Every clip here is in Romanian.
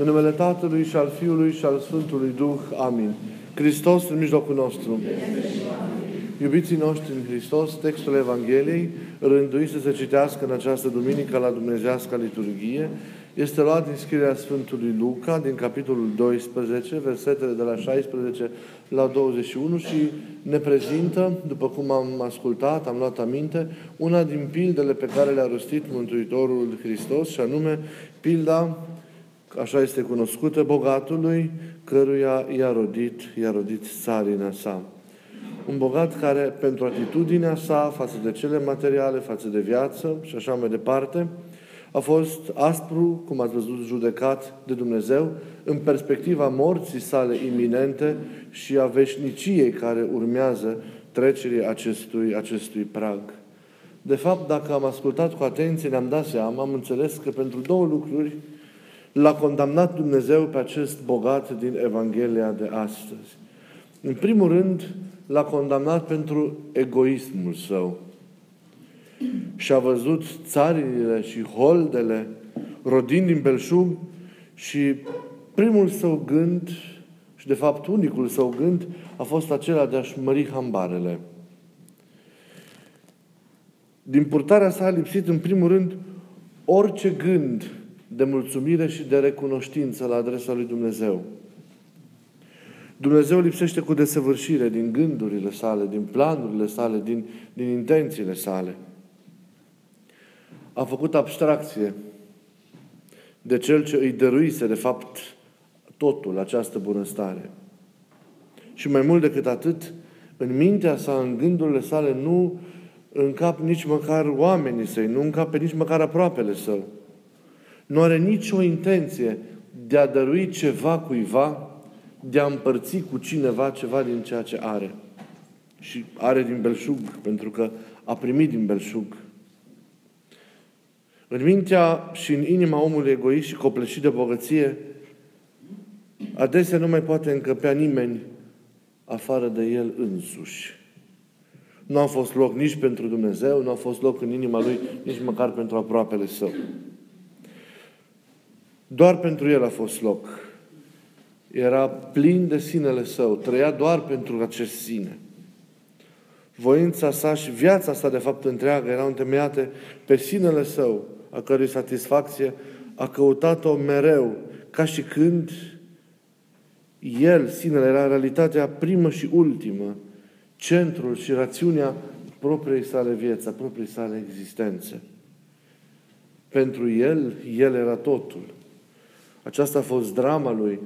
În numele Tatălui și al Fiului și al Sfântului Duh. Amin. Hristos în mijlocul nostru. Iubiții noștri în Hristos, textul Evangheliei, rânduit să se citească în această duminică la Dumnezeiasca liturghie, este luat din scrierea Sfântului Luca, din capitolul 12, versetele de la 16 la 21 și ne prezintă, după cum am ascultat, am luat aminte, una din pildele pe care le-a rostit Mântuitorul Hristos și anume pilda, așa este cunoscută, bogatului căruia i-a rodit țarina sa. Un bogat care, pentru atitudinea sa față de cele materiale, față de viață și așa mai departe, a fost aspru, cum ați văzut, judecat de Dumnezeu în perspectiva morții sale iminente și a veșniciei care urmează trecerii acestui prag. De fapt, dacă am ascultat cu atenție, ne-am dat seama, am înțeles că pentru două lucruri l-a condamnat Dumnezeu pe acest bogat din Evanghelia de astăzi. În primul rând, l-a condamnat pentru egoismul său. Și a văzut țarinile și holdele rodind din belșug și primul său gând, și de fapt unicul său gând, a fost acela de a-și mări hambarele. Din purtarea sa a lipsit în primul rând orice gând de mulțumire și de recunoștință la adresa lui Dumnezeu. Dumnezeu lipsește cu desăvârșire din gândurile sale, din planurile sale, din intențiile sale. A făcut abstracție de cel ce îi dăruise, de fapt, totul, această bunăstare. Și mai mult decât atât, în mintea sa, în gândurile sale, nu încap nici măcar oamenii săi, nu încap nici măcar aproapele său. Nu are nicio intenție de a dărui ceva cuiva, de a împărți cu cineva ceva din ceea ce are. Și are din belșug, pentru că a primit din belșug. În mintea și în inima omului egoist și copleșit de bogăție, adesea nu mai poate încăpea nimeni afară de el însuși. Nu a fost loc nici pentru Dumnezeu, nu a fost loc în inima lui, nici măcar pentru aproapele său. Doar pentru el a fost loc. Era plin de sinele său, trăia doar pentru acest sine. Voința sa și viața sa, de fapt, întreagă, erau întemeiate pe sinele său, a cărui satisfacție a căutat-o mereu, ca și când el, sinele, era realitatea primă și ultimă, centrul și rațiunea propriei sale vieți, a propriei sale existențe. Pentru el, el era totul. Aceasta a fost drama lui,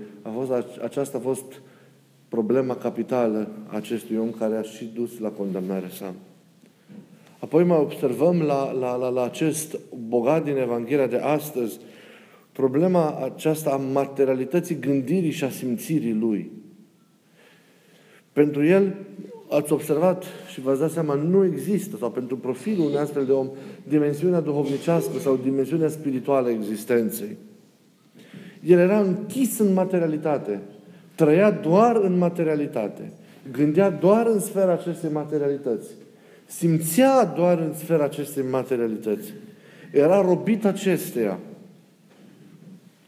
aceasta a fost problema capitală a acestui om care a și dus la condamnarea sa. Apoi mai observăm la acest bogat din Evanghelia de astăzi problema aceasta a materialității gândirii și a simțirii lui. Pentru el, ați observat și v-ați dat seama, nu există, sau pentru profilul unui astfel de om, dimensiunea duhovnicească sau dimensiunea spirituală a existenței. El era închis în materialitate, trăia doar în materialitate, gândea doar în sfera acestei materialități, simțea doar în sfera acestei materialități, era robit acesteia.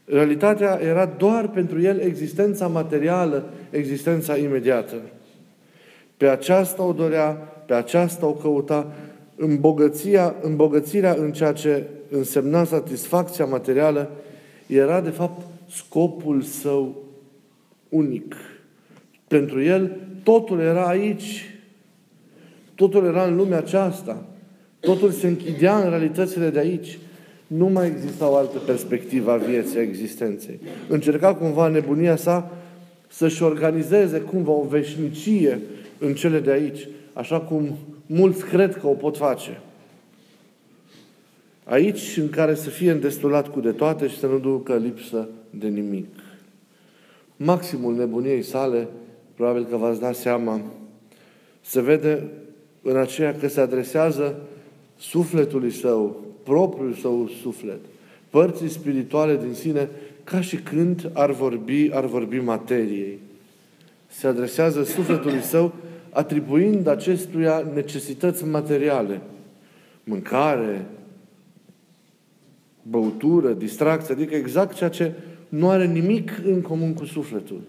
Realitatea era doar pentru el existența materială, existența imediată. Pe aceasta o dorea, pe aceasta o căuta, îmbogățirea în ceea ce însemna satisfacția materială era, de fapt, scopul său unic. Pentru el, totul era aici. Totul era în lumea aceasta. Totul se închidea în realitățile de aici. Nu mai exista o altă perspectivă a vieții, a existenței. Încerca cumva nebunia sa să-și organizeze cumva o veșnicie în cele de aici, așa cum mulți cred că o pot face. Aici, în care să fie îndestulat cu de toate și să nu ducă lipsă de nimic. Maximul nebuniei sale, probabil că v-ați dat seama, se vede în aceea că se adresează sufletului său, propriul său suflet, părții spirituale din sine, ca și când ar vorbi materiei. Se adresează sufletului său, atribuind acestuia necesități materiale. Mâncare, băutură, distracție, adică exact ceea ce nu are nimic în comun cu sufletul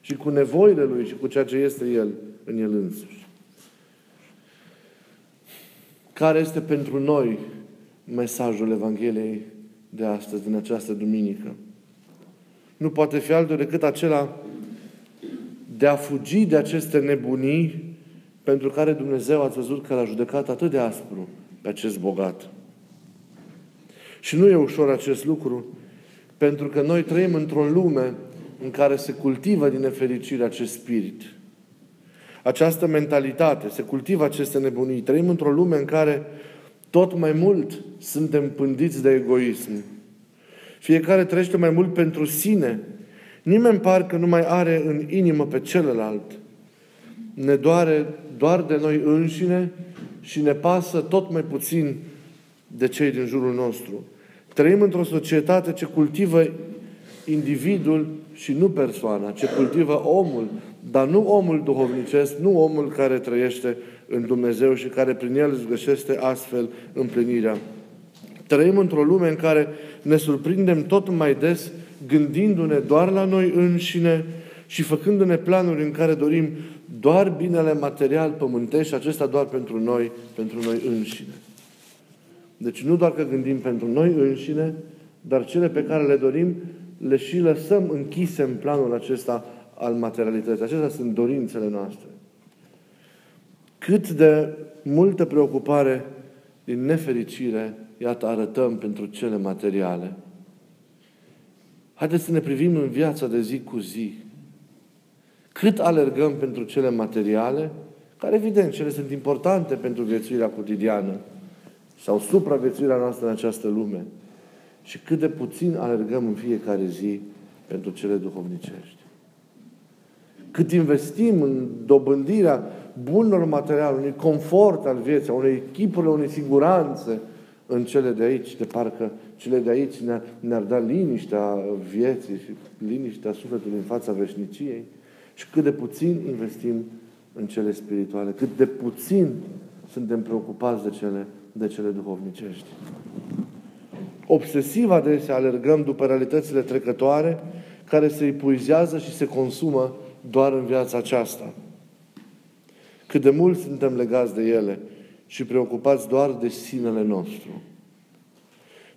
și cu nevoile lui și cu ceea ce este el în el însuși. Care este pentru noi mesajul Evangheliei de astăzi, din această duminică? Nu poate fi altul decât acela de a fugi de aceste nebunii pentru care Dumnezeu ați văzut că l-a judecat atât de aspru pe acest bogat. Și nu e ușor acest lucru, pentru că noi trăim într-o lume în care se cultivă din nefericire acest spirit. Această mentalitate, se cultivă aceste nebunii. Trăim într-o lume în care tot mai mult suntem pândiți de egoism. Fiecare trăiește mai mult pentru sine. Nimeni parcă nu mai are în inimă pe celălalt. Ne doare doar de noi înșine și ne pasă tot mai puțin de cei din jurul nostru. Trăim într-o societate ce cultivă individul și nu persoana, ce cultivă omul, dar nu omul duhovnicesc, nu omul care trăiește în Dumnezeu și care prin el își găsește astfel împlinirea. Trăim într-o lume în care ne surprindem tot mai des gândindu-ne doar la noi înșine și făcându-ne planuri în care dorim doar binele material pământesc și acesta doar pentru noi înșine. Deci nu doar că gândim pentru noi înșine, dar cele pe care le dorim le și lăsăm închise în planul acesta al materialității. Acestea sunt dorințele noastre. Cât de multă preocupare din nefericire, iată, arătăm pentru cele materiale. Haideți să ne privim în viața de zi cu zi. Cât alergăm pentru cele materiale, care evident, cele sunt importante pentru viețuirea cotidiană sau supraviețuirea noastră în această lume. Și cât de puțin alergăm în fiecare zi pentru cele duhovnicești. Cât investim în dobândirea bunilor materiale, unui confort al vieții, unei chipuri, unei siguranțe în cele de aici, de parcă cele de aici ne-ar da liniștea vieții și liniștea sufletului în fața veșniciei. Și cât de puțin investim în cele spirituale, cât de puțin suntem preocupați de cele duhovnicești. Obsesiv adesea alergăm după realitățile trecătoare care se epuizează și se consumă doar în viața aceasta. Cât de mult suntem legați de ele și preocupați doar de sinele nostru.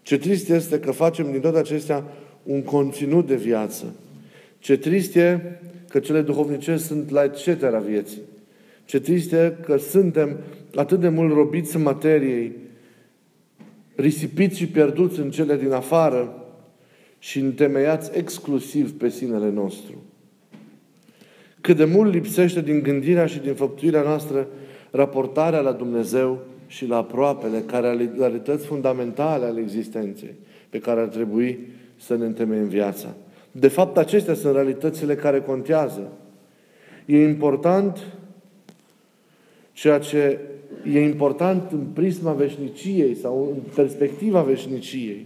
Ce trist este că facem din toate acestea un conținut de viață. Ce trist e că cele duhovnicești sunt la etcetera vieții. Ce trist e că suntem atât de mult robiți în materiei, risipiți și pierduți în cele din afară și întemeiați exclusiv pe sinele nostru. Cât de mult lipsește din gândirea și din făptuirea noastră raportarea la Dumnezeu și la aproapele, care ale realități fundamentale ale existenței pe care ar trebui să ne întemeiem viața. De fapt, acestea sunt realitățile care contează. E important în prisma veșniciei sau în perspectiva veșniciei.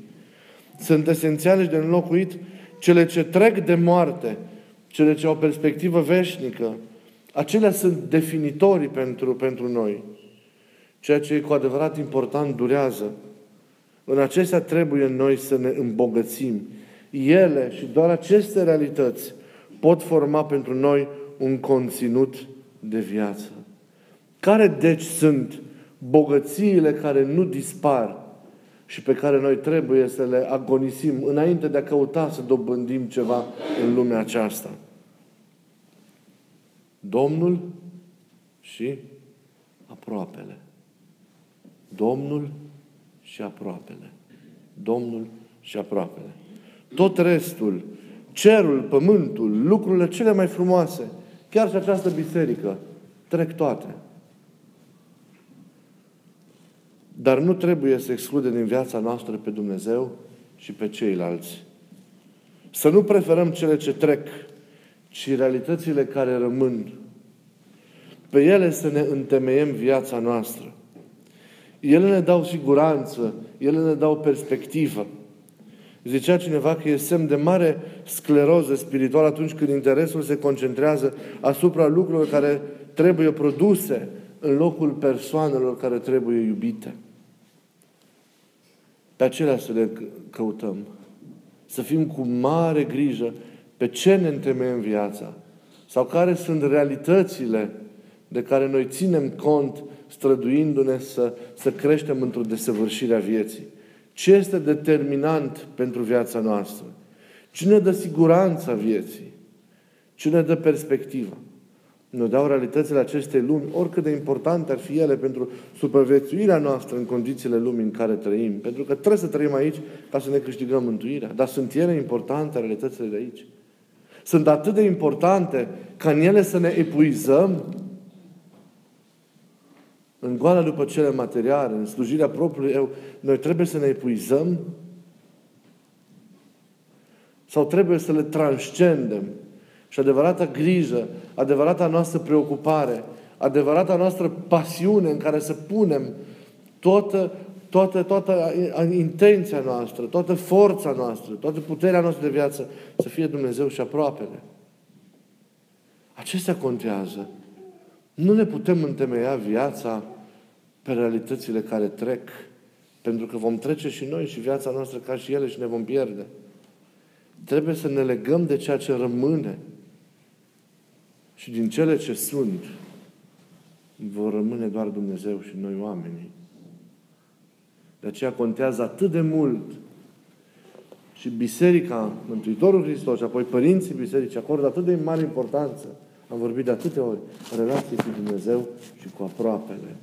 Sunt esențiale și de înlocuit cele ce trec de moarte, cele ce au perspectivă veșnică. Acelea sunt definitorii pentru noi. Ceea ce e cu adevărat important durează. În acestea trebuie noi să ne îmbogățim. Ele și doar aceste realități pot forma pentru noi un conținut de viață. Care deci sunt bogățiile care nu dispar și pe care noi trebuie să le agonisim înainte de a căuta să dobândim ceva în lumea aceasta? Domnul și aproapele. Domnul și aproapele. Domnul și aproapele. Tot restul, cerul, pământul, lucrurile cele mai frumoase, chiar și această biserică, trec toate. Dar nu trebuie să exclude din viața noastră pe Dumnezeu și pe ceilalți. Să nu preferăm cele ce trec, ci realitățile care rămân. Pe ele să ne întemeiem viața noastră. Ele ne dau siguranță, ele ne dau perspectivă. Zicea cineva că e semn de mare scleroză spirituală atunci când interesul se concentrează asupra lucrurilor care trebuie produse în locul persoanelor care trebuie iubite. Pe acelea să le căutăm. să fim cu mare grijă pe ce ne întemeiem viața sau care sunt realitățile de care noi ținem cont străduindu-ne să creștem într-o desăvârșire a vieții. Ce este determinant pentru viața noastră? Ce ne dă siguranța vieții? Ce ne dă perspectiva? Ne dau realitățile acestei lumi, oricât de importante ar fi ele pentru supraviețuirea noastră în condițiile lumii în care trăim. Pentru că trebuie să trăim aici ca să ne câștigăm mântuirea. Dar sunt ele importante, realitățile de aici? Sunt atât de importante ca în ele să ne epuizăm în goala după cele materiale, în slujirea propriului eu, noi trebuie să ne epuizăm? Sau trebuie să le transcendem? Și adevărata grijă, adevărata noastră preocupare, adevărata noastră pasiune în care să punem toată intenția noastră, toată forța noastră, toată puterea noastră de viață, să fie Dumnezeu și aproapele. Acestea contează. Nu ne putem întemeia viața pe realitățile care trec, pentru că vom trece și noi și viața noastră ca și ele și ne vom pierde. Trebuie să ne legăm de ceea ce rămâne. Și din cele ce sunt, vor rămâne doar Dumnezeu și noi oamenii. De aceea contează atât de mult și Biserica, Mântuitorul Hristos și apoi părinții Bisericii acordă atât de mare importanță. Am vorbit de atâtea ori. Relații cu Dumnezeu și cu aproapele.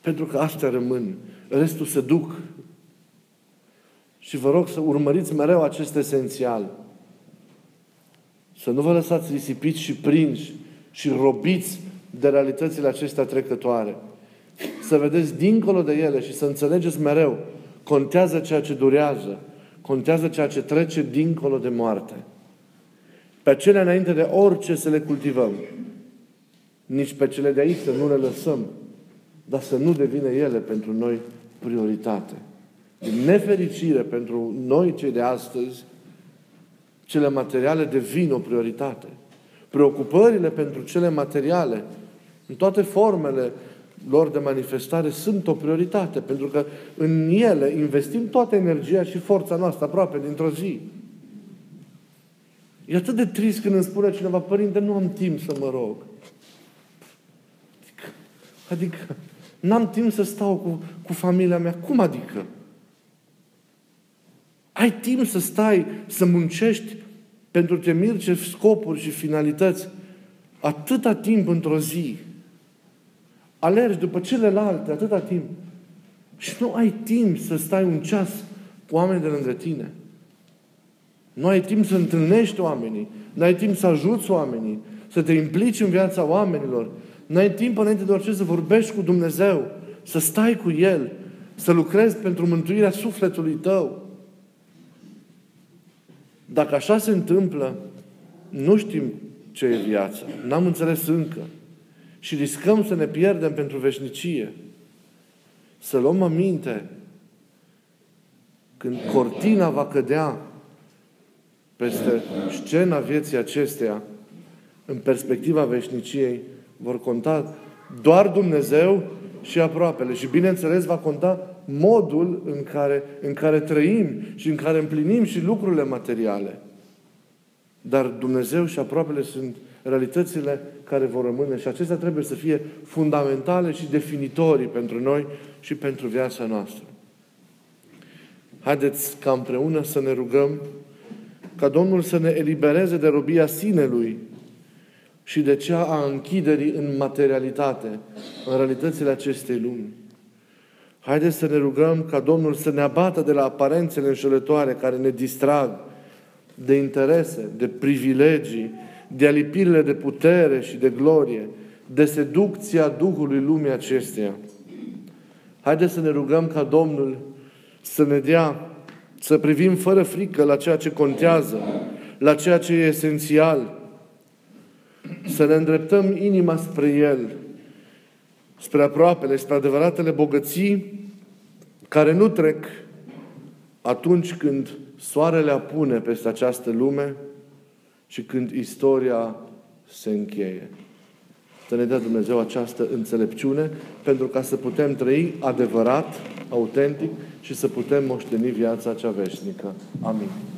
Pentru că astea rămân. Restul se duc. Și vă rog să urmăriți mereu acest esențial. Să nu vă lăsați risipiți și prinși și robiți de realitățile acestea trecătoare. Să vedeți dincolo de ele și să înțelegeți mereu. Contează ceea ce durează. Contează ceea ce trece dincolo de moarte. Pe cele înainte de orice să le cultivăm. Nici pe cele de aici să nu le lăsăm. Dar să nu devină ele pentru noi prioritate. Din nefericire pentru noi cei de astăzi, cele materiale devin o prioritate. Preocupările pentru cele materiale, în toate formele lor de manifestare, sunt o prioritate. Pentru că în ele investim toată energia și forța noastră aproape dintr-o zi. E atât de trist când îmi spune cineva: părinte, nu am timp să mă rog. Adică n-am timp să stau cu familia mea. Cum adică? Ai timp să stai, să muncești pentru te miri ce scopuri și finalități atâta timp într-o zi. Alergi după celelalte atâta timp. Și nu ai timp să stai un ceas cu oameni de lângă tine. Nu ai timp să întâlnești oamenii. Nu ai timp să ajuți oamenii. Să te implici în viața oamenilor. Nu ai timp înainte de orice să vorbești cu Dumnezeu. Să stai cu El. Să lucrezi pentru mântuirea sufletului tău. Dacă așa se întâmplă, nu știm ce e viața. N-am înțeles încă. Și riscăm să ne pierdem pentru veșnicie. Să luăm aminte când cortina va cădea peste scena vieții acesteia, în perspectiva veșniciei, vor conta doar Dumnezeu și aproapele. Și bineînțeles va conta modul în care trăim și în care împlinim și lucrurile materiale. Dar Dumnezeu și aproapele sunt realitățile care vor rămâne și acestea trebuie să fie fundamentale și definitorii pentru noi și pentru viața noastră. Haideți ca împreună să ne rugăm ca Domnul să ne elibereze de robia sinelui și de cea a închiderii în materialitate, în realitățile acestei lumi. Haideți să ne rugăm ca Domnul să ne abată de la aparențele înșelătoare care ne distrag de interese, de privilegii, de alipirile de putere și de glorie, de seducția duhului lumii acesteia. Haideți să ne rugăm ca Domnul să ne dea să privim fără frică la ceea ce contează, la ceea ce e esențial, să ne îndreptăm inima spre El, spre aproapele, spre adevăratele bogății care nu trec atunci când soarele apune peste această lume și când istoria se încheie. Să ne dea Dumnezeu această înțelepciune pentru ca să putem trăi adevărat, autentic și să putem moșteni viața cea veșnică. Amin.